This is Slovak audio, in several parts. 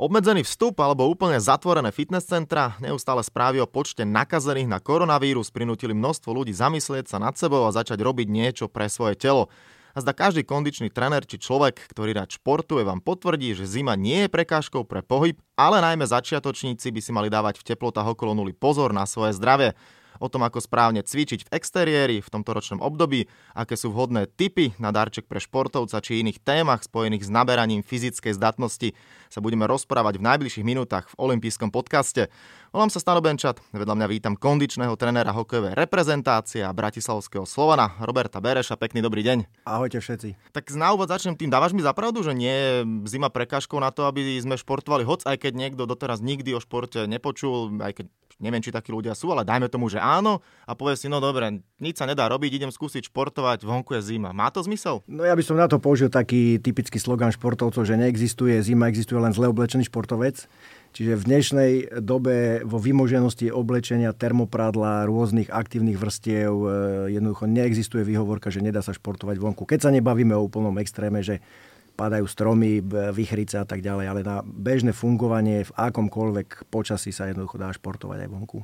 Obmedzený vstup alebo úplne zatvorené fitness centra, neustále správy o počte nakazených na koronavírus prinútili množstvo ľudí zamyslieť sa nad sebou a začať robiť niečo pre svoje telo. A zda každý kondičný tréner či človek, ktorý rád športuje, vám potvrdí, že zima nie je prekážkou pre pohyb, ale najmä začiatočníci by si mali dávať v teplotách okolo nuly pozor na svoje zdravie. O tom, ako správne cvičiť v exteriéri v tomto ročnom období, aké sú vhodné tipy na darček pre športovca či iných témach spojených s naberaním fyzickej zdatnosti, sa budeme rozprávať v najbližších minútach v olympijskom podcaste. Volám sa Stano Benčat, vedľa mňa vítam kondičného trénera hokejovej reprezentácie a bratislavského Slovana Roberta Bereša. Pekný dobrý deň. Ahojte všetci. Tak na úvod začnem tým, dávaš mi za pravdu, že nie je zima prekážkou na to, aby sme športovali, hoc aj keď niekto doteraz nikdy o športe nepočul, aj keď neviem, či takí ľudia sú, ale dajme tomu, že áno, a povie si, no dobre, nič sa nedá robiť, idem skúsiť športovať, vonku je zima. Má to zmysel? No ja by som na to použil taký typický slogan športovcov, že neexistuje zima, existuje len zle oblečený športovec. Čiže v dnešnej dobe vo vymoženosti oblečenia, termoprádla, rôznych aktívnych vrstiev jednoducho neexistuje výhovorka, že nedá sa športovať vonku. Keď sa nebavíme o úplnom extréme, že padajú stromy, vichrice a tak ďalej, ale na bežné fungovanie v akomkoľvek počasí sa jednoducho dá športovať aj vonku.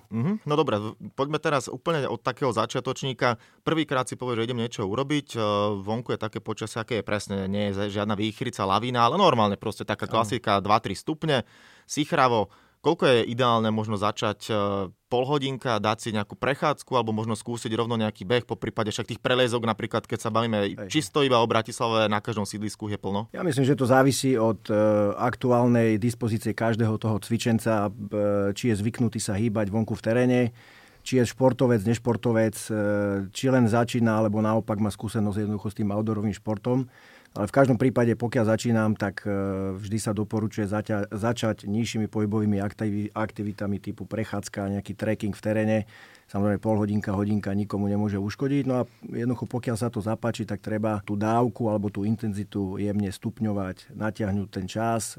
No dobre, poďme teraz úplne od takého začiatočníka. Prvýkrát si povie, že idem niečo urobiť, vonku je také počasie, aké je presne, nie je žiadna vichrica, lavína, ale normálne proste taká klasika, 2-3 stupne, sichravo. Koľko je ideálne možno začať polhodinka, dať si nejakú prechádzku alebo možno skúsiť rovno nejaký beh, poprípade však tých preliezok, napríklad keď sa bavíme čisto iba o Bratislave, na každom sídlisku je plno? Ja myslím, že to závisí od aktuálnej dispozície každého toho cvičenca, či je zvyknutý sa hýbať vonku v teréne, či je športovec, nešportovec, či len začína alebo naopak má skúsenosť jednoducho s tým outdoorovým športom. Ale v každom prípade, pokiaľ začínam, tak vždy sa doporučuje začať nižšími pohybovými aktivitami typu prechádzka, nejaký trekking v teréne. Samozrejme, pol hodinka, hodinka nikomu nemôže uškodiť. No a jednoducho, pokiaľ sa to zapáči, tak treba tú dávku alebo tú intenzitu jemne stupňovať, natiahnuť ten čas,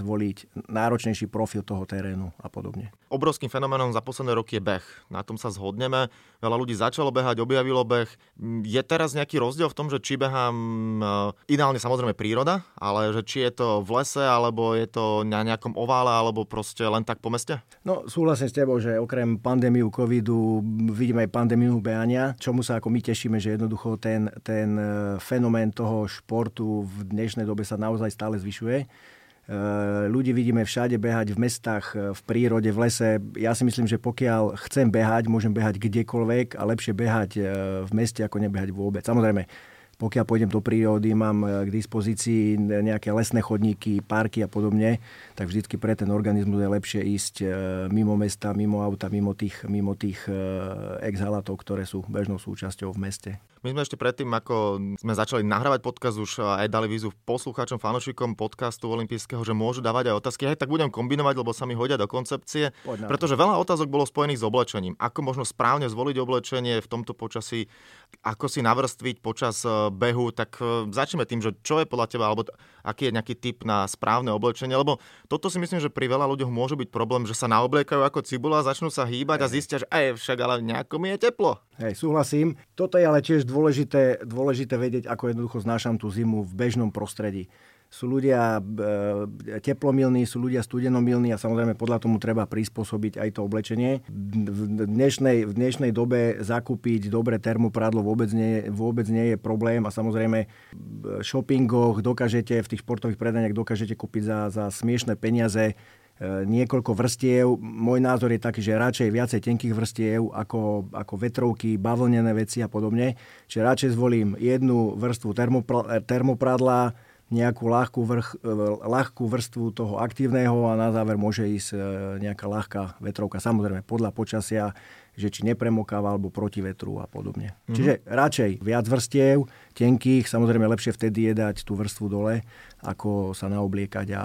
zvoliť náročnejší profil toho terénu a podobne. Obrovským fenoménom za posledné roky je beh. Na tom sa zhodneme. Veľa ľudí začalo behať, objavilo beh. Je teraz nejaký rozdiel v tom, že či behám ideálne samozrejme príroda, ale že či je to v lese, alebo je to na nejakom ovále, alebo proste len tak po meste? No súhlasím s tebou, že okrem pandémiu covidu vidíme aj pandémiu behania, čomu sa ako my tešíme, že jednoducho ten fenomén toho športu v dnešnej dobe sa naozaj stále zvyšuje. Ľudí vidíme všade behať, v mestách, v prírode, v lese. Ja si myslím, že pokiaľ chcem behať, môžem behať kdekoľvek a lepšie behať v meste, ako nebehať vôbec. Samozrejme, pokiaľ pôjdem do prírody, mám k dispozícii nejaké lesné chodníky, parky a podobne, tak vždycky pre ten organizmus je lepšie ísť mimo mesta, mimo auta, mimo tých exhalátov, ktoré sú bežnou súčasťou v meste. My sme ešte predtým, ako sme začali nahrávať podcast, už aj dali výzvu poslucháčom, fanošikom podcastu olympijského, že môžu dávať aj otázky. Aj tak budem kombinovať, lebo sa mi hodia do koncepcie, pretože veľa otázok bolo spojených s oblečením. Ako možno správne zvoliť oblečenie v tomto počasí, ako si navrstviť počas behu, tak začneme tým, že čo je podľa teba, alebo aký je nejaký tip na správne oblečenie, lebo toto si myslím, že pri veľa ľuďoch môže byť problém, že sa naobliekajú ako cibula, začnú sa hýbať a zistia, že aj však ale nejako mi je teplo. Hej, súhlasím. Toto je ale tiež dôležité vedieť, ako jednoducho znášam tú zimu v bežnom prostredí. Sú ľudia teplomilní, sú ľudia studenomilní a samozrejme podľa tomu treba prispôsobiť aj to oblečenie. V dnešnej dobe zakúpiť dobré termopradlo vôbec nie je problém a samozrejme v shoppingoch dokážete, v tých športových predaniach dokážete kúpiť za smiešné peniaze niekoľko vrstiev. Môj názor je taký, že radšej viacej tenkých vrstiev ako vetrovky, bavlnené veci a podobne. Čiže radšej zvolím jednu vrstvu termopradla, nejakú ľahkú vrstvu toho aktívneho a na záver môže ísť nejaká ľahká vetrovka. Samozrejme, podľa počasia, že či nepremokáva alebo proti vetru a podobne. Čiže radšej viac vrstiev, tenkých, samozrejme lepšie vtedy je dať tú vrstvu dole, ako sa naobliekať a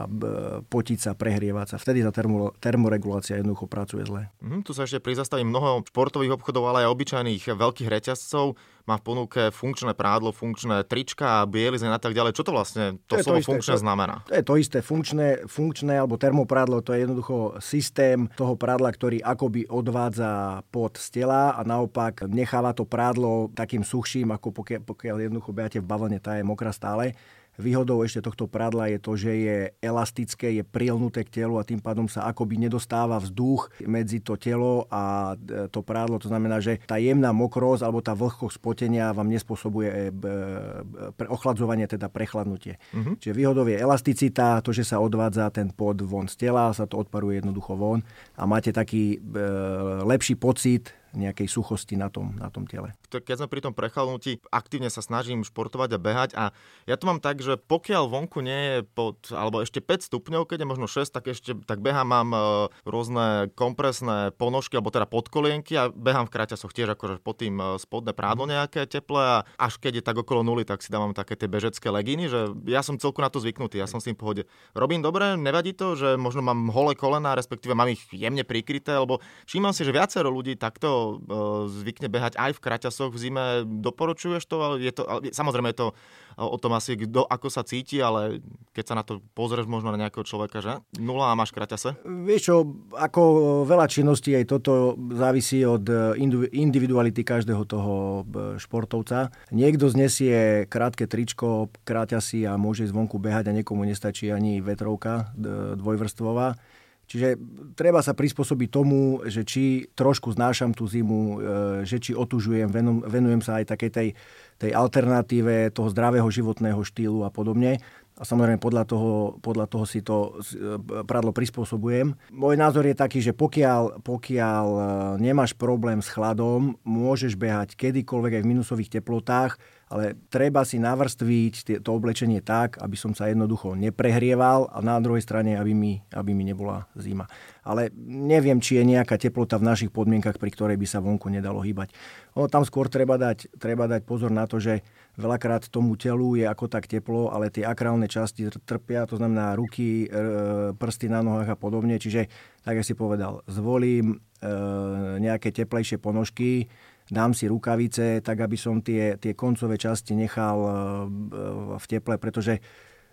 potiť sa, prehrievať sa. Vtedy tá termoregulácia jednoducho pracuje zle. Tu sa ešte prizastavím, mnoho športových obchodov, ale aj obyčajných veľkých reťazcov má v ponuke funkčné prádlo, funkčné trička, bielizeň a tak ďalej. Čo to vlastne to slovo funkčné znamená? To je to isté. Funkčné alebo termoprádlo, to je jednoducho systém toho prádla, ktorý akoby odvádza pot z tela a naopak necháva to prádlo takým suchším, ako pokiaľ jednoducho beháte v bavlne, tá je mokrá stále. Výhodou ešte tohto pradla je to, že je elastické, je prilnuté k telu a tým pádom sa akoby nedostáva vzduch medzi to telo a to prádlo. To znamená, že tá jemná mokrosť alebo tá vlhkosť spotenia vám nespôsobuje ochladzovanie, teda prechladnutie. Mm-hmm. Čiže výhodou je elasticita, to, že sa odvádza ten pod von z tela, sa to odparuje jednoducho von a máte taký lepší pocit nejakej suchosti na tom tele. Keď sme pri tom prechladnutí, aktívne sa snažím športovať a behať a ja to mám tak, že pokiaľ vonku nie je alebo ešte 5 stupňov, keď je možno 6, tak behám, mám rôzne kompresné ponožky, alebo teda podkolienky a behám v kraťasoch tiež akože pod tým spodné prádlo nejaké teplé a až keď je tak okolo nuly, tak si dávam také tie bežecké legíny, že ja som celku na to zvyknutý, ja som s tým v pohode. Robím dobre, nevadí to, že možno mám holé kolená, respektíve mám ich jemne prikryté, lebo všímam si, že viacero ľudí takto zvykne behať aj v kraťasoch v zime. Doporučuješ to? Ale samozrejme je to o tom asi, kto ako sa cíti, ale keď sa na to pozrieš možno na nejakého človeka, že? Nula a máš kraťase? Vieš čo, ako veľa činností aj toto závisí od individuality každého toho športovca. Niekto znesie krátke tričko, kraťasy a môže zvonku behať a niekomu nestačí ani vetrovka dvojvrstvová. Čiže treba sa prispôsobiť tomu, že či trošku znášam tú zimu, že či otužujem, venujem sa aj takej tej alternatíve toho zdravého životného štýlu a podobne. A samozrejme podľa toho si to pradlo prispôsobujem. Môj názor je taký, že pokiaľ nemáš problém s chladom, môžeš behať kedykoľvek aj v minusových teplotách, ale treba si navrstviť to oblečenie tak, aby som sa jednoducho neprehrieval a na druhej strane, aby mi nebola zima. Ale neviem, či je nejaká teplota v našich podmienkach, pri ktorej by sa vonku nedalo hýbať. Tam skôr treba dať pozor na to, že veľakrát tomu telu je ako tak teplo, ale tie akrálne časti trpia, to znamená ruky, prsty na nohách a podobne. Čiže, tak jak si povedal, zvolím nejaké teplejšie ponožky, dám si rukavice, tak aby som tie koncové časti nechal v teple, pretože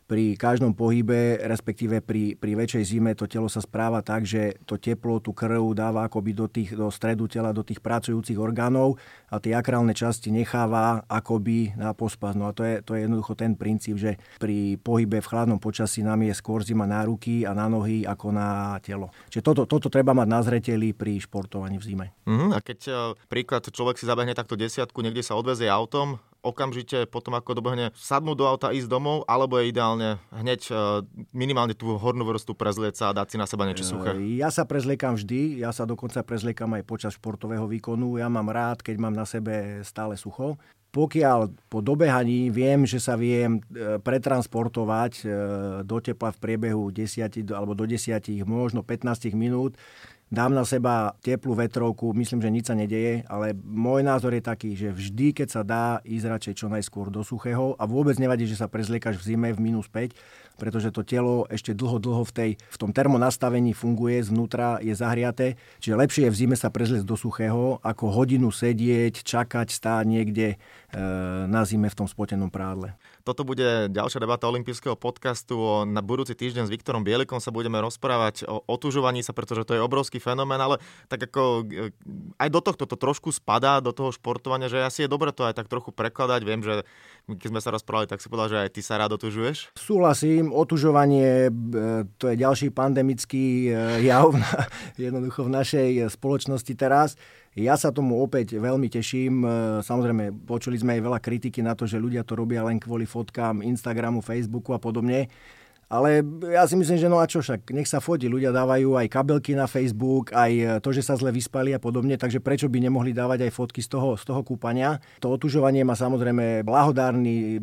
pri každom pohybe, respektíve pri väčšej zime, to telo sa správa tak, že to teplo, tú krv dáva akoby do stredu tela, do tých pracujúcich orgánov a tie akrálne časti necháva akoby na pospas. No a to je jednoducho ten princíp, že pri pohybe v chladnom počasí nám je skôr zima na ruky a na nohy ako na telo. Čiže toto treba mať na zreteli pri športovaní v zime. A keď príklad človek si zabehne takto desiatku, niekde sa odvezie autom, okamžite potom, ako dobehne, sadnúť do auta, ísť domov, alebo je ideálne hneď minimálne tú hornú vrstu prezlieť sa a dať si na seba niečo suché? Ja sa prezliekam vždy, ja sa dokonca prezliekam aj počas športového výkonu. Ja mám rád, keď mám na sebe stále sucho. Pokiaľ po dobehaní viem, že sa viem pretransportovať do tepla v priebehu 10 alebo do 10, možno 15 minút, dám na seba teplú vetrovku, myslím, že nič sa nedeje, ale môj názor je taký, že vždy, keď sa dá, ísť radšej čo najskôr do suchého a vôbec nevadí, že sa prezliekaš v zime v minus 5, pretože to telo ešte dlho v tom termonastavení funguje, zvnútra je zahriaté, čiže lepšie je v zime sa prezliecť do suchého, ako hodinu sedieť, čakať, stáť niekde na zime v tom spotenom prádle. Toto bude ďalšia debata olympijského podcastu. Na budúci týždeň s Viktorom Bielikom sa budeme rozprávať o otužovaní sa, pretože to je obrovský fenomén, ale tak ako aj do tohto to trošku spadá, do toho športovania, že asi je dobre to aj tak trochu prekladať. Viem, že keď sme sa rozprávali, tak si povedal, že aj ty sa rád otužuješ. Súhlasím, otužovanie to je ďalší pandemický jav jednoducho v našej spoločnosti teraz. Ja sa tomu opäť veľmi teším. Samozrejme, počuli sme aj veľa kritiky na to, že ľudia to robia len kvôli fotkám Instagramu, Facebooku a podobne. Ale ja si myslím, že no a čo však, nech sa fotí. Ľudia dávajú aj kabelky na Facebook, aj to, že sa zle vyspali a podobne, takže prečo by nemohli dávať aj fotky z toho kúpania? To otužovanie má samozrejme blahodárny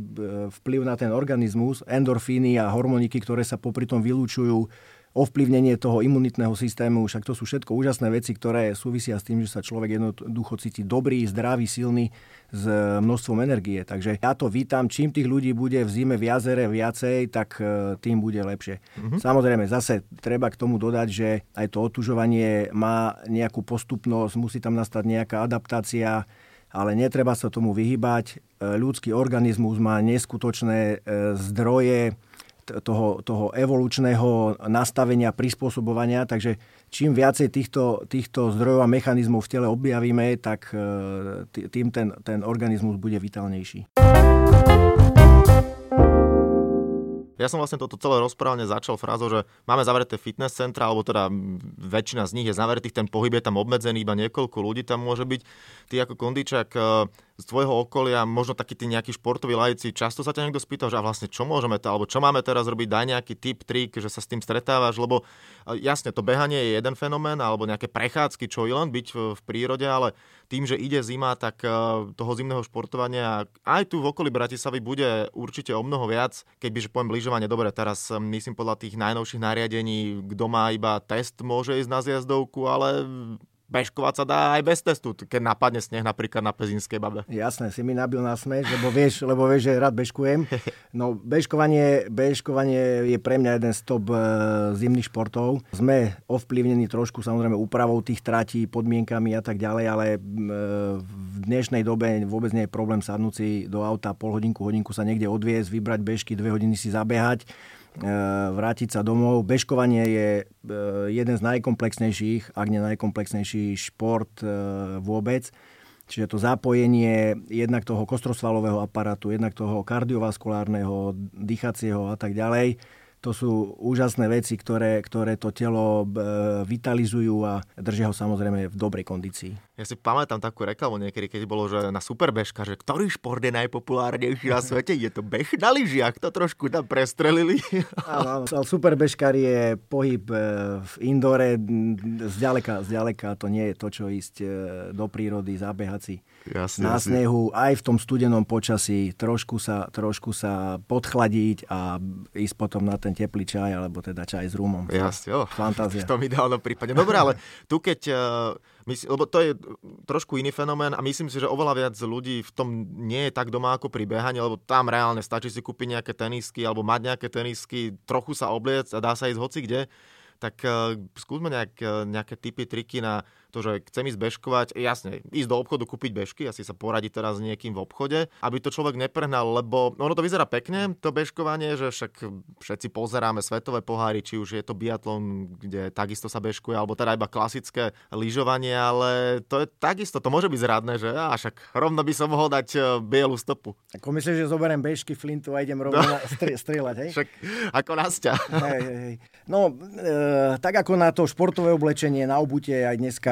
vplyv na ten organizmus, endorfíny a hormoniky, ktoré sa popri tom vylúčujú, ovplyvnenie toho imunitného systému, však to sú všetko úžasné veci, ktoré súvisia s tým, že sa človek jednoducho cíti dobrý, zdravý, silný s množstvom energie. Takže ja to vítam, čím tých ľudí bude v zime v jazere viacej, tak tým bude lepšie. Mm-hmm. Samozrejme, zase treba k tomu dodať, že aj to otužovanie má nejakú postupnosť, musí tam nastať nejaká adaptácia, ale netreba sa tomu vyhýbať. Ľudský organizmus má neskutočné zdroje toho evolučného nastavenia, prispôsobovania, takže čím viacej týchto zdrojov a mechanizmov v tele objavíme, tak tým ten organizmus bude vitálnejší. Ja som vlastne toto celé rozprávanie začal frázou, že máme zavreté fitness centra, alebo teda väčšina z nich je zavretých, ten pohyb je tam obmedzený, iba niekoľko ľudí tam môže byť. Ty ako kondičák z tvojho okolia, možno takí tí nejakí športoví laici, často sa ťa niekto spýta, že a vlastne čo môžeme, alebo čo máme teraz robiť, daj nejaký tip, trik, že sa s tým stretávaš, lebo jasne, to behanie je jeden fenomén, alebo nejaké prechádzky, čo i len byť v prírode, ale tým, že ide zima, tak toho zimného športovania aj tu v okolí Bratislavy bude určite o mnoho viac, kebyže poviem lyžovanie. Dobre, teraz myslím podľa tých najnovších nariadení, kto má iba test, môže ísť na zjazdovku, ale bežkovať sa dá aj bez testu, keď napadne sneh napríklad na Pezinskej Babe. Jasné, si mi nabil na smeč, lebo vieš, že rád bežkujem. No, bežkovanie je pre mňa jeden z top zimných športov. Sme ovplyvnení trošku samozrejme úpravou tých tratí, podmienkami a tak ďalej, ale v dnešnej dobe vôbec nie je problém sadnúť si do auta, pol hodinku, hodinku sa niekde odviesť, vybrať bežky, 2 hodiny si zabehať, vrátiť sa domov. Bežkovanie je jeden z najkomplexnejších, ak nie najkomplexnejší šport vôbec. Čiže to zapojenie jednak toho kostrosvalového aparátu, jednak toho kardiovaskulárneho, dýchacieho a tak ďalej. To sú úžasné veci, ktoré to telo vitalizujú a držia ho samozrejme v dobrej kondícii. Ja si pamätám takú reklamu niekedy, keď bolo, že na superbežka, že ktorý šport je najpopulárnejší na svete, je to beh na lyžiach, to trošku tam prestrelili. Áno, superbežkar je pohyb v indore, zďaleka to nie je to, čo ísť do prírody, zabehať si na snehu, aj v tom studenom počasí, trošku sa podchladiť a ísť potom na ten teplý čaj, alebo teda čaj s rumom. Jasne, jo. Fantázia. V tom ideálnom prípade. Dobre, ale tu keď... lebo to je trošku iný fenomén a myslím si, že oveľa viac ľudí v tom nie je tak doma ako pri behaní, lebo tam reálne stačí si kúpiť nejaké tenisky alebo mať nejaké tenisky, trochu sa obliec a dá sa ísť hoci kde. Tak skúsme nejaké tipy, triky na to, že chcem ísť bežkovať, jasne, ísť do obchodu kúpiť bežky, asi sa poradiť teraz s niekým v obchode, aby to človek neprehnal, lebo ono to vyzerá pekne, to bežkovanie, že však všetci pozeráme svetové poháry, či už je to biatlon, kde takisto sa bežkuje, alebo teda iba klasické lyžovanie, ale to je takisto, to môže byť zradné, že a však rovno by som mohol dať bielu stopu. Ako myslíš, že zoberiem bežky, flintu a idem rovno strieľať, hej? Však ako Nasťa. Hej. No, tak ako na to športové oblečenie, na obutie aj dneska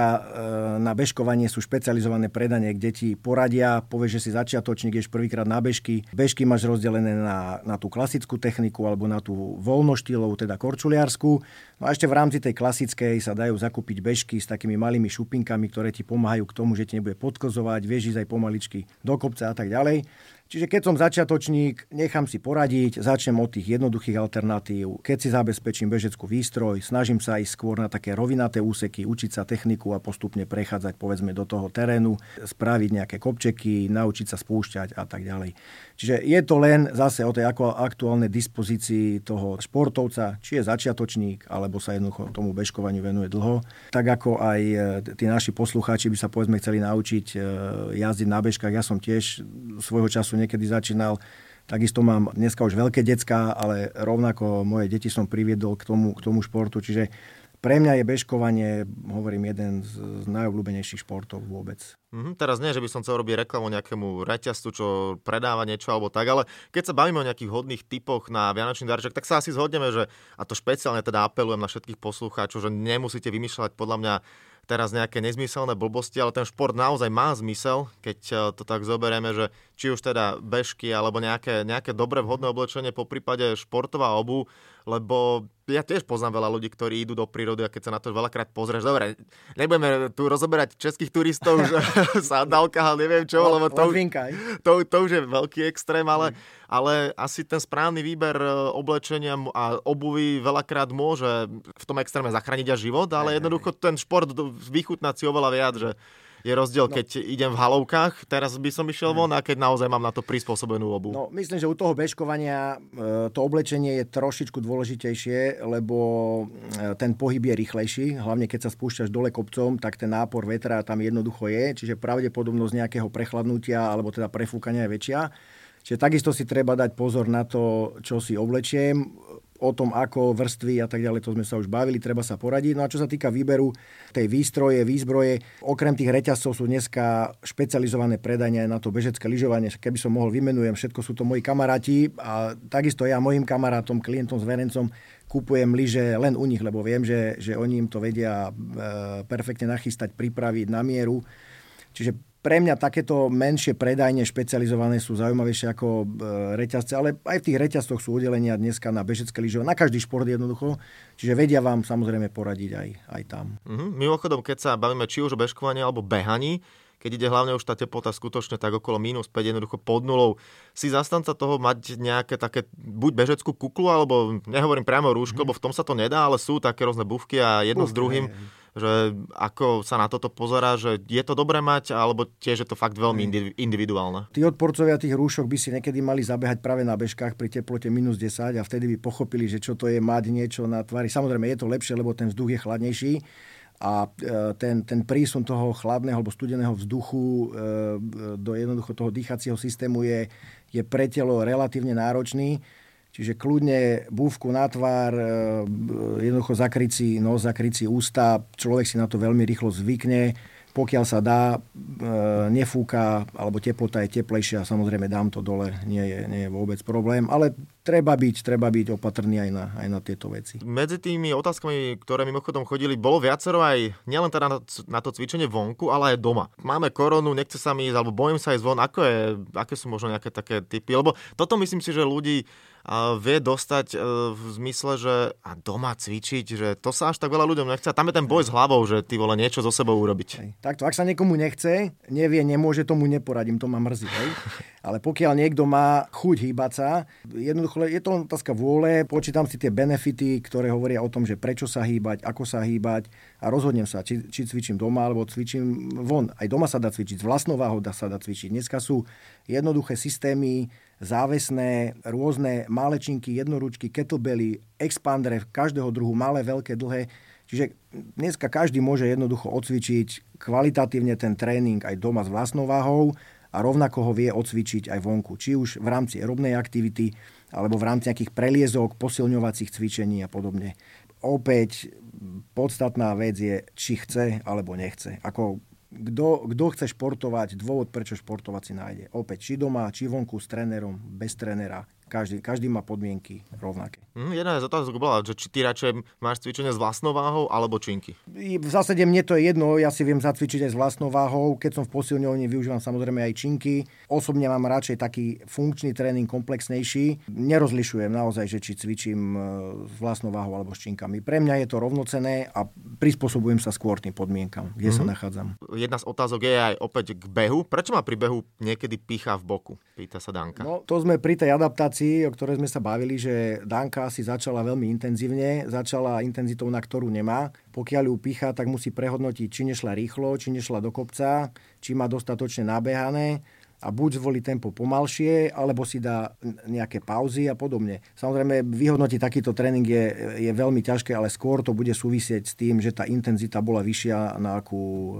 na bežkovanie sú špecializované predanie, kde ti poradia, povieš, že si začiatočník, ješ prvýkrát na bežky. Bežky máš rozdelené na tú klasickú techniku alebo na tú voľnoštýlovú, teda korčuliarsku. No a ešte v rámci tej klasickej sa dajú zakúpiť bežky s takými malými šupinkami, ktoré ti pomáhajú k tomu, že ti nebude podkozovať, vieš ísť aj pomaličky do kopca a tak ďalej. Čiže keď som začiatočník, nechám si poradiť, začnem od tých jednoduchých alternatív. Keď si zabezpečím bežeckú výstroj, snažím sa ísť skôr na také rovinaté úseky, učiť sa techniku a postupne prechádzať povedzme do toho terénu, spraviť nejaké kopčeky, naučiť sa spúšťať a tak ďalej. Čiže je to len zase o tej aktuálnej dispozícii toho športovca, či je začiatočník, alebo sa jednoducho tomu bežkovaniu venuje dlho. Tak ako aj tí naši poslucháči by sa povedzme chceli naučiť jazdiť na bežkách. Ja som tiež svojho času niekedy začínal. Takisto mám dneska už veľké decká, ale rovnako moje deti som priviedol k tomu športu. Čiže pre mňa je bežkovanie, hovorím, jeden z najobľúbenejších športov vôbec. Teraz nie, že by som chcel robiť reklamu nejakému reťazcu, čo predáva niečo alebo tak, ale keď sa bavíme o nejakých hodných tipoch na vianočný darček, tak sa asi zhodneme, že, a to špeciálne teda apelujem na všetkých poslucháčov, že nemusíte vymýšľať podľa mňa teraz nejaké nezmyselné blbosti, ale ten šport naozaj má zmysel, keď to tak zoberieme, že či už teda bežky alebo nejaké dobre vhodné oblečenie, poprípade športová obuv, lebo ja tiež poznám veľa ľudí, ktorí idú do prírody a keď sa na to veľakrát pozrieš, dobre, nebudeme tu rozoberať českých turistov, že sandálka, neviem čo, lebo to už je veľký extrém, ale asi ten správny výber oblečenia a obuvy veľakrát môže v tom extréme zachrániť aj život, ale jednoducho ten šport vychutnať si oveľa viac, že je rozdiel, keď idem v halovkách, teraz by som išiel von a keď naozaj mám na to prispôsobenú obuv. No, myslím, že u toho bežkovania to oblečenie je trošičku dôležitejšie, lebo ten pohyb je rýchlejší, hlavne keď sa spúšťaš dole kopcom, tak ten nápor vetra tam jednoducho je, čiže pravdepodobnosť nejakého prechladnutia alebo teda prefúkania je väčšia. Čiže takisto si treba dať pozor na to, čo si oblečiem. o tom, ako vrstvy a tak ďalej, to sme sa už bavili, treba sa poradiť. No a čo sa týka výberu tej výstroje, výzbroje, okrem tých reťazcov sú dneska špecializované predania na to bežecké lyžovanie. Keby som mohol, vymenujem, všetko sú to moji kamaráti a takisto ja mojim kamarátom, klientom, zverencom kúpujem lyže len u nich, lebo viem, že oni im to vedia perfektne nachystať, pripraviť na mieru. Čiže pre mňa takéto menšie predajne špecializované sú zaujímavejšie ako reťazce, ale aj v tých reťazcoch sú oddelenia dneska na bežecké lyžovanie, na každý šport jednoducho, čiže vedia vám samozrejme poradiť aj tam. Mimochodom, keď sa bavíme či už o bežkovaní alebo behaní, keď ide hlavne už tá teplota skutočne tak okolo minus 5, jednoducho pod nulou, si zastanca toho mať nejaké také buď bežeckú kuklu, alebo nehovorím priamo rúško, lebo v tom sa to nedá, ale sú také rôzne bufky a jedno s druhým. Že ako sa na toto pozerá, že je to dobré mať, alebo tiež je to fakt veľmi individuálne. Tí odporcovia tých rúšok by si niekedy mali zabehať práve na bežkách pri teplote minus 10 a vtedy by pochopili, že čo to je mať niečo na tvári. Samozrejme je to lepšie, lebo ten vzduch je chladnejší a ten prísun toho chladného alebo studeného vzduchu do jednoducho toho dýchacieho systému je pre telo relatívne náročný. Čiže kľudne búvku na tvár, jednoducho zakryť si nos, zakryť si ústa. Človek si na to veľmi rýchlo zvykne. Pokiaľ sa dá, nefúka, alebo teplota je teplejšia, samozrejme dám to dole, nie je vôbec problém, ale treba byť opatrný aj na tieto veci. Medzi tými otázkami, ktoré mimochodom chodili, bolo viacero aj nielen teda na to cvičenie vonku, ale aj doma. Máme koronu, nechce sa mi ísť, alebo bojím sa ísť von, aké sú možno nejaké také tipy, lebo toto myslím si, že ľudí vie dostať v zmysle, že a doma cvičiť, že to sa až tak veľa ľuďom nechce. Tam je ten boj s hlavou, že ty vole niečo so sebou urobiť. Takto, ak sa niekomu nechce, nevie, nemôže, tomu neporadím, to ma mrzí. Ale pokiaľ niekto má chuť hýbať sa, jednoducho je to otázka vôle, počítam si tie benefity, ktoré hovoria o tom, že prečo sa hýbať, ako sa hýbať a rozhodnem sa, či cvičím doma alebo cvičím von. Aj doma sa dá cvičiť, s vlastnou váhou sa dá cvičiť. Dneska sú jednoduché systémy, závesné, rôzne malečinky, jednoručky, kettlebelly, expandere, každého druhu, malé, veľké, dlhé. Čiže dneska každý môže jednoducho odcvičiť kvalitatívne ten tréning aj doma s vlastnou váhou a rovnako ho vie odcvičiť aj vonku. Či už v rámci aerobnej aktivity, alebo v rámci nejakých preliezok, posilňovacích cvičení a podobne. Opäť podstatná vec je, či chce alebo nechce. Ako Kto chce športovať, dôvod, prečo športovať si nájde. Opäť, či doma, či vonku, s trénerom, bez trénera. Každý má podmienky rovnaké. Jedna z otázok bola, že či ty radšej máš cvičenie s vlastnou váhou alebo činky? V zásade mne to je jedno, ja si viem zacvičiť aj s vlastnou váhou. Keď som v posilňovni, využívam samozrejme aj činky. Osobne mám radšej taký funkčný tréning, komplexnejší. Nerozlišujem naozaj, že či cvičím s vlastnou váhou alebo s činkami. Pre mňa je to rovnocenné a prispôsobujem sa skôr tým podmienkam, kde sa nachádzam. Jedna z otázok je aj opäť k behu. Prečo ma pri behu niekedy pícha v boku? Pýta sa Danka. No, to sme pri tej adaptácii, o ktorej sme sa bavili, že Danka si začala veľmi intenzívne, začala intenzitou, na ktorú nemá. Pokiaľ ju pícha, tak musí prehodnotiť, či nešla rýchlo, či nešla do kopca, či má dostatočne nabehané a buď zvolí tempo pomalšie, alebo si dá nejaké pauzy a podobne. Samozrejme, vyhodnotiť takýto tréning je veľmi ťažké, ale skôr to bude súvisieť s tým, že tá intenzita bola vyššia, na akú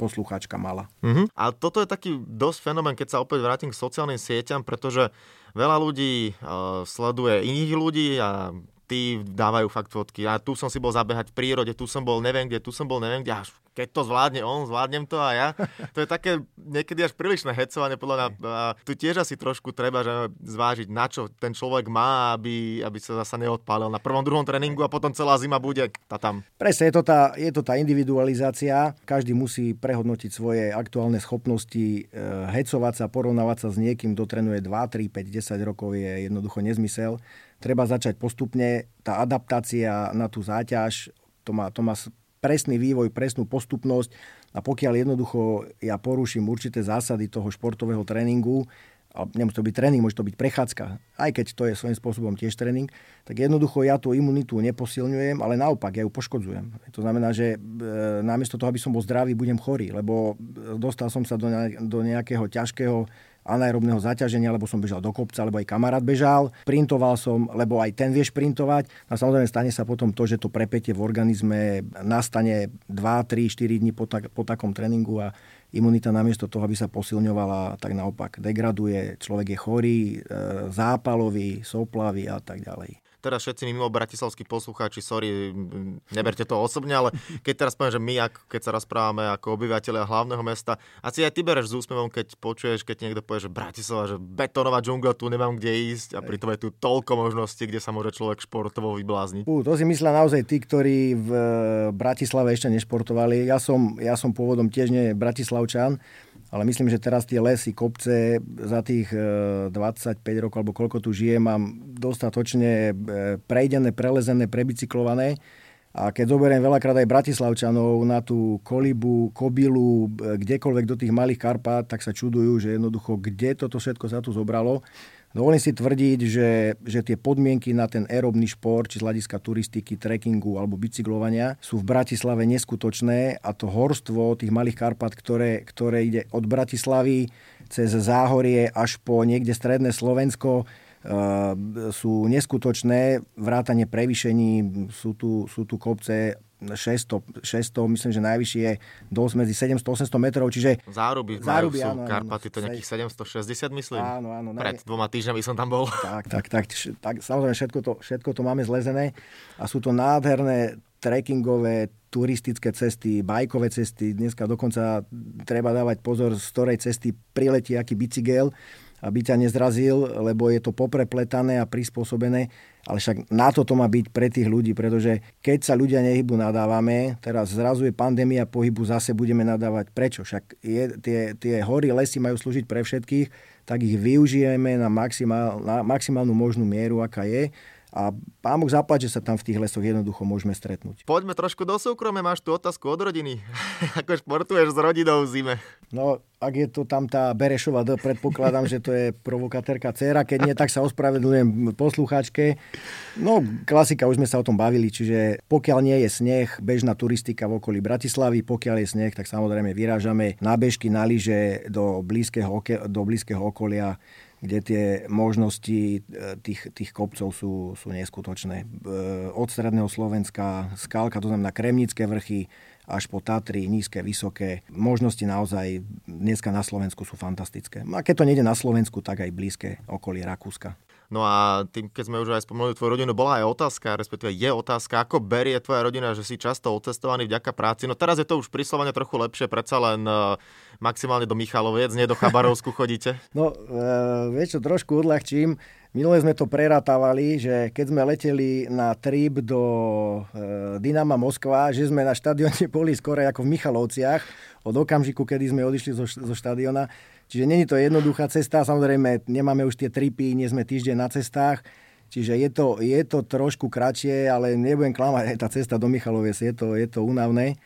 poslucháčka mala. A toto je taký dosť fenomén, keď sa opäť vrátim k sociálnym sieťam, pretože veľa ľudí sleduje iných ľudí a tí dávajú fakt fotky. A tu som si bol zabehať v prírode, tu som bol neviem kde. Až keď to zvládne on, zvládnem to a ja. To je také niekedy až prílišné hecovanie podľa mňa. Tu tiež asi trošku treba zvážiť, na čo ten človek má, aby sa zasa neodpálil na prvom, druhom tréningu a potom celá zima bude tam. Presne, je to tá individualizácia. Každý musí prehodnotiť svoje aktuálne schopnosti. Hecovať sa, porovnávať sa s niekým, kto trénuje 2, 3, 5, 10 rokov je jednoducho nezmysel. Treba začať postupne, tá adaptácia na tú záťaž, to má presný vývoj, presnú postupnosť a pokiaľ jednoducho ja poruším určité zásady toho športového tréningu, a nemusí to byť tréning, môže to byť prechádzka, aj keď to je svojím spôsobom tiež tréning, tak jednoducho ja tú imunitu neposilňujem, ale naopak, ja ju poškodzujem. To znamená, že namiesto toho, aby som bol zdravý, budem chorý, lebo dostal som sa do nejakého ťažkého anaerobného zaťaženia, lebo som bežal do kopca, alebo aj kamarát bežal, printoval som, lebo aj ten vie šprintovať. A samozrejme stane sa potom to, že to prepätie v organizme nastane 2, 3, 4 dní po takom tréningu a imunita namiesto toho, aby sa posilňovala, tak naopak degraduje, človek je chorý, zápalový, soplavý a tak ďalej. teraz všetci mimo bratislavskí poslucháči, sorry, neberte to osobne, ale keď teraz poviem, že my, keď sa rozprávame ako obyvateľia hlavného mesta, asi aj ty bereš s úsmevom, keď počuješ, keď niekto povie, že Bratislava, že betónová džungla, tu nemám kde ísť a pritom je tu toľko možností, kde sa môže človek športovo vyblázniť. To si myslia naozaj tí, ktorí v Bratislave ešte nešportovali. Ja som pôvodom tiež nie Bratislavčan, ale myslím, že teraz tie lesy, kopce za tých 25 rokov, alebo koľko tu žijem, mám dostatočne prejdené, prelezené, prebicyklované. A keď zoberiem veľakrát aj Bratislavčanov na tú Kolibu, Kobylu, kdekoľvek do tých malých Karpát, tak sa čudujú, že jednoducho, kde toto všetko sa tu zobralo. Dovolím si tvrdiť, že tie podmienky na ten aerobný šport, či z hľadiska turistiky, trekkingu alebo bicyklovania sú v Bratislave neskutočné a to horstvo tých malých Karpát, ktoré ide od Bratislavy cez Záhorie až po niekde stredné Slovensko, sú neskutočné. Vrátane prevýšení sú tu kopce 600, myslím, že najvyššie je dosť medzi 700-800 metrov, čiže... Záruby sú Karpaty, to nejakých 760, myslím. Áno. Pred 2 týždňami som tam bol. Tak, samozrejme, všetko to máme zlezené a sú to nádherné trekkingové, turistické cesty, bajkové cesty. Dneska dokonca treba dávať pozor, z ktorej cesty priletí aký bicykel, aby ťa nezrazil, lebo je to poprepletané a prispôsobené. Ale však na to má byť pre tých ľudí, pretože keď sa ľudia nehybu, nadávame, teraz zrazu je pandémia pohybu, zase budeme nadávať. Prečo? Však tie hory, lesy majú slúžiť pre všetkých, tak ich využijeme na maximálnu možnú mieru, aká je. A pán Boh zaplať, že sa tam v tých lesoch jednoducho môžeme stretnúť. Poďme trošku do súkromia, máš tú otázku od rodiny. Ako športuješ s rodinou v zime? No, ak je to tam tá Berešova, predpokladám, že to je provokatérka dcéra, keď nie, tak sa ospravedlňujem poslucháčke. No, klasika, už sme sa o tom bavili, čiže pokiaľ nie je sneh, bežná turistika v okolí Bratislavy, pokiaľ je sneh, tak samozrejme vyrážame na bežky, na lyže do blízkeho okolia, kde tie možnosti tých kopcov sú neskutočné. Od stredného Slovenska, Skalka, to znamená Kremnické vrchy, až po Tatry, nízke, vysoké. Možnosti naozaj dneska na Slovensku sú fantastické. A keď to nejde na Slovensku, tak aj blízke okolie Rakúska. No a tým, keď sme už aj spomenuli tvoju rodinu, bola aj otázka, respektíve je otázka, ako berie tvoja rodina, že si často odcestovaný vďaka práci. No teraz je to už príslovene trochu lepšie, predsa len maximálne do Michaloviec, nie do Chabarovsku chodíte. No, vieš čo, trošku odľahčím. Minule sme to preratávali, že keď sme leteli na trip do Dinama Moskva, že sme na štadióne boli skoro ako v Michalovciach, od okamžiku, kedy sme odišli zo štadióna. Čiže nie je to jednoduchá cesta, samozrejme nemáme už tie tripy, nie sme týždeň na cestách, čiže je to trošku kratšie, ale nebudem klamať, tá cesta do Michaloviec je to únavné.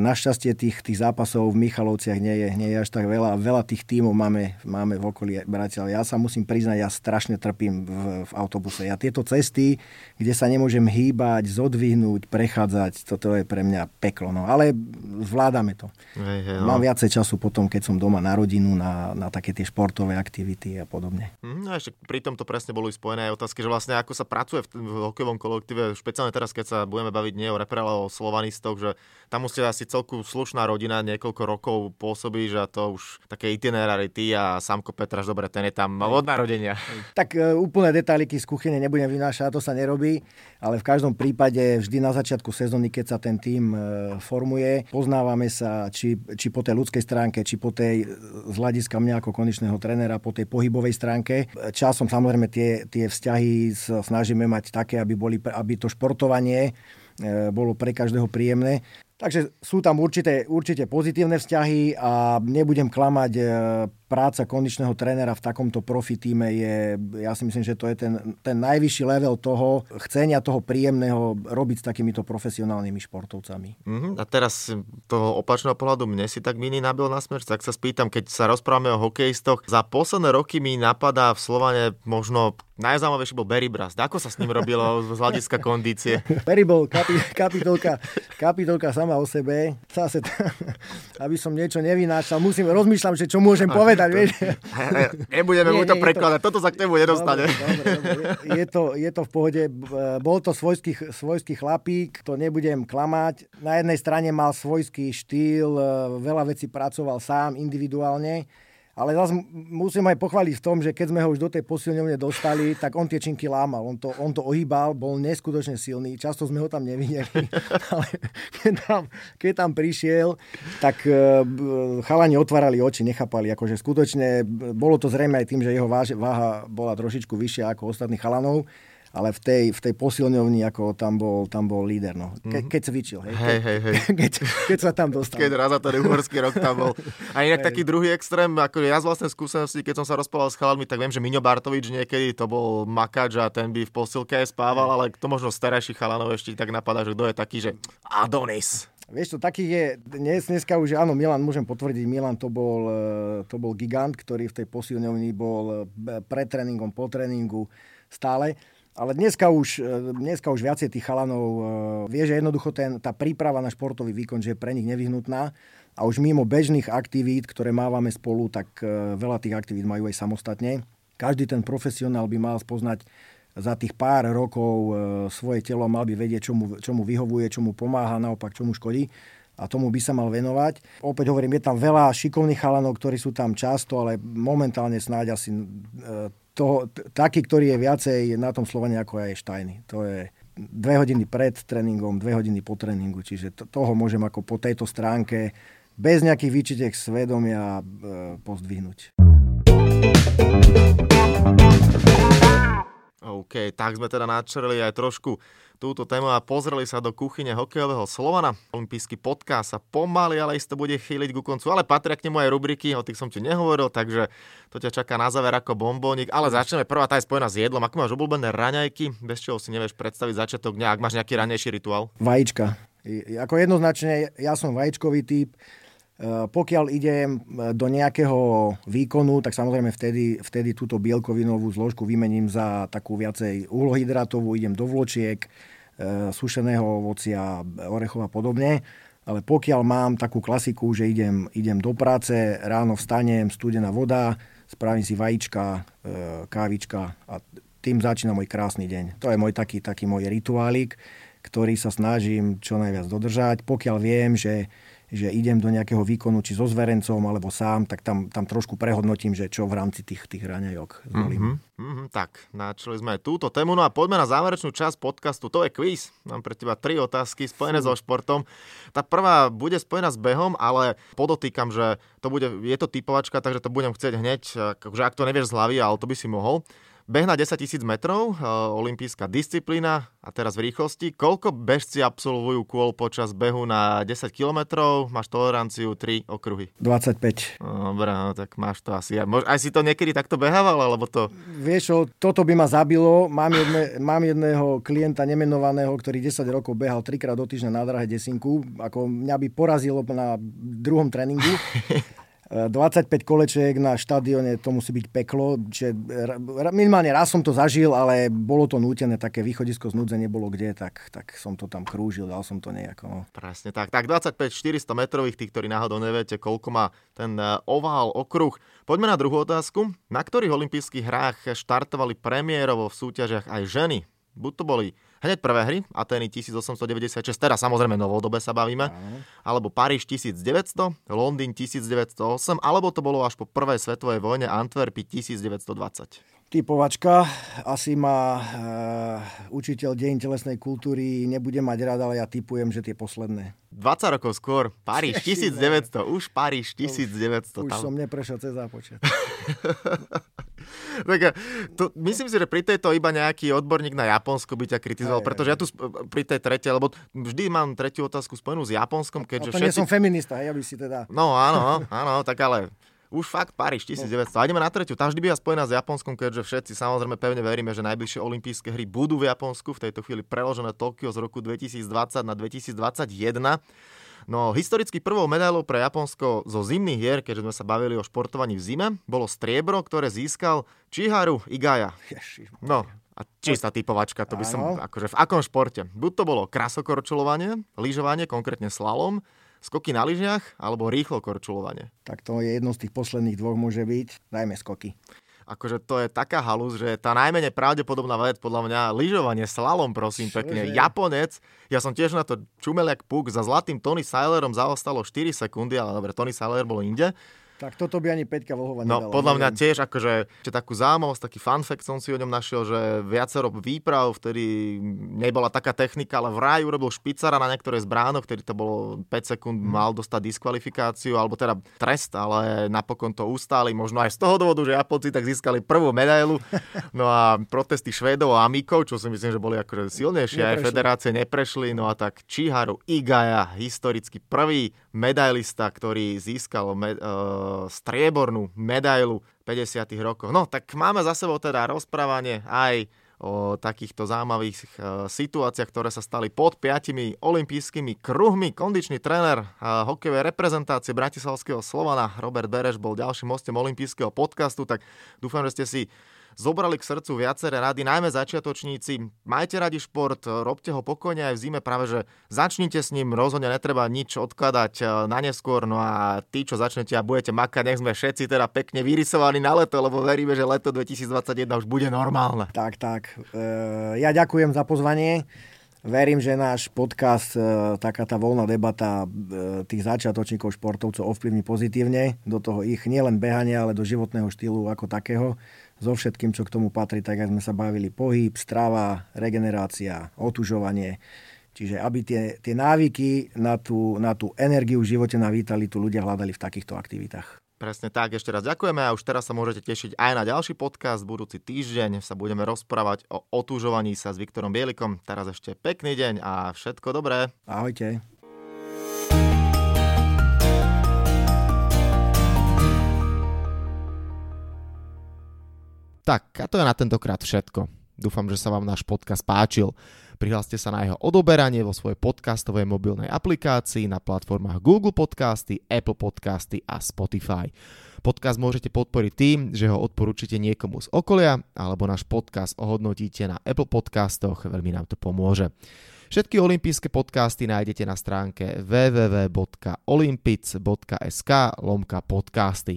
Našťastie tých zápasov v Michalovciach nie je až tak veľa. Veľa tých tímov máme v okolí Bratislavy. Ja sa musím priznať, ja strašne trpím v autobuse. Ja tieto cesty, kde sa nemôžem hýbať, zodvihnúť, prechádzať, toto je pre mňa peklo. No, ale zvládame to. Mám viacej času potom, keď som doma na rodinu, na také tie športové aktivity a podobne. No a ešte pri tomto presne boli spojené aj otázky, že vlastne ako sa pracuje v hokejovom kolektíve, špeciálne teraz, keď sa budeme baviť nie o repre, ale o slovanistoch, že tam musíte asi celku slušná rodina, niekoľko rokov pôsobíš a to už také itinerarity a Samko Petraš, dobre, ten je tam od narodenia. Tak úplné detáliky z kuchyne nebudem vynášať, to sa nerobí, ale v každom prípade vždy na začiatku sezóny, keď sa ten tím formuje, poznávame sa či po tej ľudskej stránke, či po tej z hľadiska mňa ako kondičného trénera, po tej pohybovej stránke. Časom samozrejme tie vzťahy snažíme mať také, aby to športovanie bolo pre každého príjemné. Takže sú tam určite pozitívne vzťahy a nebudem klamať, práca kondičného trénera v takomto profi tíme je, ja si myslím, že to je ten najvyšší level toho chcenia, toho príjemného robiť s takýmito profesionálnymi športovcami. A teraz toho opačného pohľadu mne si tak mini nabil na smerč, tak sa spýtam, keď sa rozprávame o hokejistoch, za posledné roky mi napadá v Slovane možno najzaujímavejší bol Barry Brust. Ako sa s ním robilo z hľadiska kondície? Barry bol kapitolka sama o sebe. Zase, aby som niečo nevynášal, rozmýšľam, že čo môžem povedať. Vieš? Nebudeme mu to prekladať. Toto sa k tému nedostane. Dobre. Je to v pohode. Bol to svojský chlapík, to nebudem klamať. Na jednej strane mal svojský štýl, veľa vecí pracoval sám individuálne. A Ale zase musím aj pochváliť v tom, že keď sme ho už do tej posilňovne dostali, tak on tie činky lámal. On to ohýbal, bol neskutočne silný. Často sme ho tam nevideli. Ale keď tam prišiel, tak chalani otvárali oči, nechápali. Akože skutočne, bolo to zrejme aj tým, že jeho váha bola trošičku vyššia ako ostatných chalanov. Ale v tej posilňovni, ako tam bol líder, no. Keď cvičil, hej. Hej. Keď sa tam dostal. Keď raz za ten uhorský rok tam bol. A inak taký druhý extrém, ako ja z vlastnej skúsenosti, keď som sa rozprával s chalanmi, tak viem, že Mino Bartovič niekedy to bol makač a ten by v posilke spával, ale to možno starejší chalanov ešte tak napadá, že kto je taký, že Adonis. Vieš, to taký je dneska už, áno, Milan, môžem potvrdiť, Milan to bol gigant, ktorý v tej posilňovni bol pred tréningom, po tréningu stále. Ale dneska už viacej tých chalanov vie, že jednoducho tá príprava na športový výkon, že je pre nich nevyhnutná. A už mimo bežných aktivít, ktoré mávame spolu, tak veľa tých aktivít majú aj samostatne. Každý ten profesionál by mal spoznať za tých pár rokov svoje telo, mal by vedieť, čo mu vyhovuje, čo mu pomáha, naopak čo mu škodí. A tomu by sa mal venovať. Opäť hovorím, je tam veľa šikovných chalanov, ktorí sú tam často, ale momentálne snáď asi taký, ktorý je viacej na tom Slovane ako aj Štajny. To je 2 hodiny pred tréningom, 2 hodiny po tréningu, čiže toho môžem ako po tejto stránke bez nejakých výčitek svedomia pozdvihnúť. OK, tak sme teda načreli aj trošku túto tému a pozreli sa do kuchyne hokejového Slovana. Olympijský podcast sa pomaly, ale isto bude chýliť ku koncu, ale patria k nemu aj rubriky, o tých som ti nehovoril, takže to ťa čaká na záver ako bombónik. Ale začneme, prvá tá je spojená s jedlom. Ako máš obľúbené raňajky, bez čoho si nevieš predstaviť začiatok dňa, ak máš nejaký ranejší rituál? Vajíčka. Ako jednoznačne, ja som vajíčkový typ. Pokiaľ idem do nejakého výkonu, tak samozrejme vtedy túto bielkovinovú zložku vymením za takú viacej uhlohydrátovú, idem do vločiek, sušeného ovocia, orechov a podobne. Ale pokiaľ mám takú klasiku, že idem do práce, ráno vstanem, studená voda, spravím si vajíčka, kávička a tým začína môj krásny deň. To je môj taký môj rituálik, ktorý sa snažím čo najviac dodržať. Pokiaľ viem, že idem do nejakého výkonu, či so zverencom, alebo sám, tak tam trošku prehodnotím, že čo v rámci tých raňajok zvolím. Tak, načali sme aj túto tému. No a poďme na záverečnú časť podcastu. To je quiz. Mám pre teba 3 otázky spojené so športom. Tá prvá bude spojená s behom, ale podotýkam, že je to typovačka, takže to budem chcieť hneď, že ak to nevieš z hlavy, ale to by si mohol. Beh na 10 000 metrov, olympijská disciplína a teraz v rýchlosti. Koľko bežci absolvujú kôl počas behu na 10 kilometrov? Máš toleranciu 3 okruhy. 25. Dobre, no, tak máš to asi. Aj si to niekedy takto behával, alebo to... Vieš, toto by ma zabilo. Mám jedného klienta nemenovaného, ktorý 10 rokov behal 3-krát do týždňa na drahe desinku. Ako mňa by porazilo na druhom tréningu. 25 kolečiek na štadióne, to musí byť peklo. Minimálne raz som to zažil, ale bolo to nútené, také východisko z núdze nebolo kde, tak som to tam krúžil, dal som to nejako. No. Presne tak. Tak 25 400 metrových, tí, ktorí náhodou neviete, koľko má ten ovál, okruh. Poďme na druhú otázku. Na ktorých olympijských hrách štartovali premiérovo v súťažiach aj ženy? Buď to boli hneď prvé hry, Atény 1896, teda samozrejme novodobé sa bavíme, alebo Paríž 1900, Londýn 1908, alebo to bolo až po prvej svetovej vojne Antwerpy 1920. Typovačka, asi má učiteľ dejín telesnej kultúry, nebude mať rád, ale ja typujem, že tie posledné. 20 rokov skôr, Paríž 1900, už Paríž 1900. Už som neprešiel cez zápočet. Tak to, myslím si, že pri tejto iba nejaký odborník na Japonsko by ťa kritizoval, pretože ja tu pri tej tretej, lebo vždy mám tretiu otázku spojenú s Japonskom, keďže všetci... A to nie som feminista, hej, aby si teda... No áno, tak ale... Už fakt Paríž 1900. A ideme na tretiu. Tá vždy býva spojená s Japonskom, keďže všetci samozrejme pevne veríme, že najbližšie olympijské hry budú v Japonsku. V tejto chvíli preložené Tokio z roku 2020 na 2021. No, historicky prvou medailou pre Japonsko zo zimných hier, keďže sme sa bavili o športovaní v zime, bolo striebro, ktoré získal Chiharu Igaya. No, a čistá typovačka, to by som... Akože v akom športe? Buď to bolo krasokorčulovanie, lyžovanie, konkrétne slalom, skoky na lyžiach alebo rýchlo korčulovanie? Tak to je jedno z tých posledných dvoch, môže byť, najmä skoky. Akože to je taká halus, že tá najmenej pravdepodobná vec, podľa mňa, lyžovanie, slalom, prosím pekne. Japonec, ja som tiež na to čumel jak puk, za zlatým Tony Sailerom zaostalo 4 sekundy, ale dobre, Tony Sailer bol inde. Tak toto by ani Peťka Vohova nedala. No podľa mňa tiež akože takú zaujímavosť, taký fun fact som si o ňom našiel, že viacero výprav, vtedy nebola taká technika, ale vraj urobil špicara na niektoré z bránok, ktorý to bolo 5 sekúnd, mal dostať diskvalifikáciu, alebo teda trest, ale napokon to ustáli, možno aj z toho dôvodu, že Japonci tak získali prvú medailu. No a protesty Švédov a Amikov, čo si myslím, že boli akože silnejšie, aj federácie neprešli, no a tak Chiharu Igaya, historicky prvý medailista, ktorý získal striebornú medailu v 50. rokoch. No, tak máme za sebou teda rozprávanie aj o takýchto zaujímavých situáciách, ktoré sa stali pod 5 olympijskými kruhmi. Kondičný tréner hokejovej reprezentácie Bratislavského Slovana Robert Bereš bol ďalším hostom olympijského podcastu, tak dúfam, že ste si zobrali k srdcu viaceré rady, najmä začiatočníci. Majte radi šport, robte ho pokojne aj v zime, práve že začnite s ním, rozhodne netreba nič odkladať na neskôr, no a tí, čo začnete a budete makať, nech sme všetci teda pekne vyrysovaní na leto, lebo veríme, že leto 2021 už bude normálne. Tak. Ja ďakujem za pozvanie. Verím, že náš podcast, taká tá voľná debata tých začiatočníkov športovcov ovplyvní pozitívne do toho ich nielen behania, ale do životného štýlu ako takého. So všetkým, čo k tomu patrí, tak aj sme sa bavili pohyb, strava, regenerácia, otužovanie. Čiže aby tie návyky na tú energiu v živote, na vitalitu ľudia hľadali v takýchto aktivitách. Presne tak, ešte raz ďakujeme a už teraz sa môžete tešiť aj na ďalší podcast. Budúci týždeň sa budeme rozprávať o otužovaní sa s Viktorom Bielikom. Teraz ešte pekný deň a všetko dobré. Ahojte. Tak, a to je na tentokrát všetko. Dúfam, že sa vám náš podcast páčil. Prihláste sa na jeho odoberanie vo svojej podcastovej mobilnej aplikácii na platformách Google Podcasty, Apple Podcasty a Spotify. Podcast môžete podporiť tým, že ho odporúčite niekomu z okolia, alebo náš podcast ohodnotíte na Apple Podcastoch, veľmi nám to pomôže. Všetky olympijské podcasty nájdete na stránke www.olympic.sk/podcasty.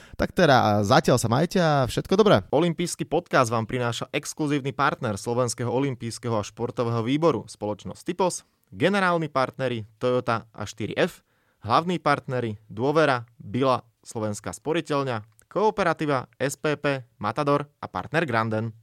Tak teda zatiaľ sa majte a všetko dobré. Olympijský podcast vám prináša exkluzívny partner Slovenského olympijského a športového výboru, spoločnosť Typos, generálni partneri Toyota a 4F, hlavní partneri Dôvera, Bila, Slovenská sporiteľňa, Kooperativa, SPP, Matador a partner Granden.